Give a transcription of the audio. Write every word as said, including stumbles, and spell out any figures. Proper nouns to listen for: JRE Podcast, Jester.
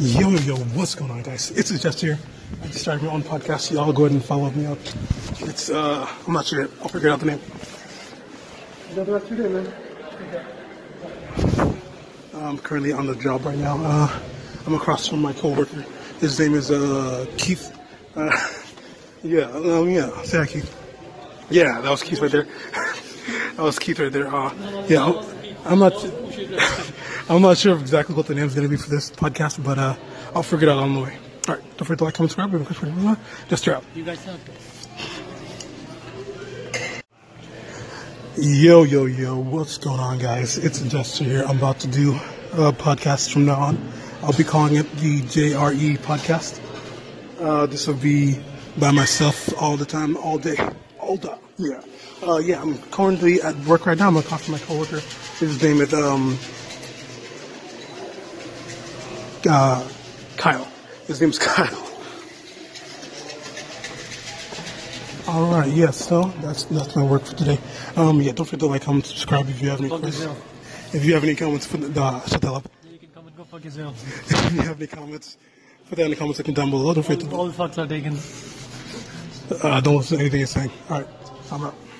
Yo, yo, what's going on, guys? It's Jester. I just started my own podcast. Y'all go ahead and follow me up. It's, uh, I'm not sure. I'll figure out the name. Another rest of your day, man. I'm currently on the job right now. Uh, I'm across from my coworker. His name is, uh, Keith. Uh, yeah, um, yeah. Say hi, Keith. Yeah, that was Keith right there. that was Keith right there. Uh, yeah, I'm, I'm not... I'm not sure exactly what the name is going to be for this podcast, but uh, I'll figure it out on the way. All right, don't forget to like, comment, subscribe. Just drop. You guys know. Yo, yo, yo, what's going on, guys? It's Jester here. I'm about to do a podcast from now on. I'll be calling it the J R E Podcast. Uh, this will be by myself all the time, all day, all day. Yeah. Uh, yeah, I'm currently at work right now. I'm going to talk to my coworker. His name is... Um, Uh, Kyle. His name's Kyle. Alright, yeah, so that's that's my work for today. Um, yeah, don't forget to like, comment, subscribe if you have any questions. If you have any comments, put the, uh, shut that up. Yeah, you can comment, go fuck yourself. If you have any comments, put that in the comment section down below. Don't forget all, to... All the fucks are taken. Uh, don't listen to anything you're saying. Alright, I'm out.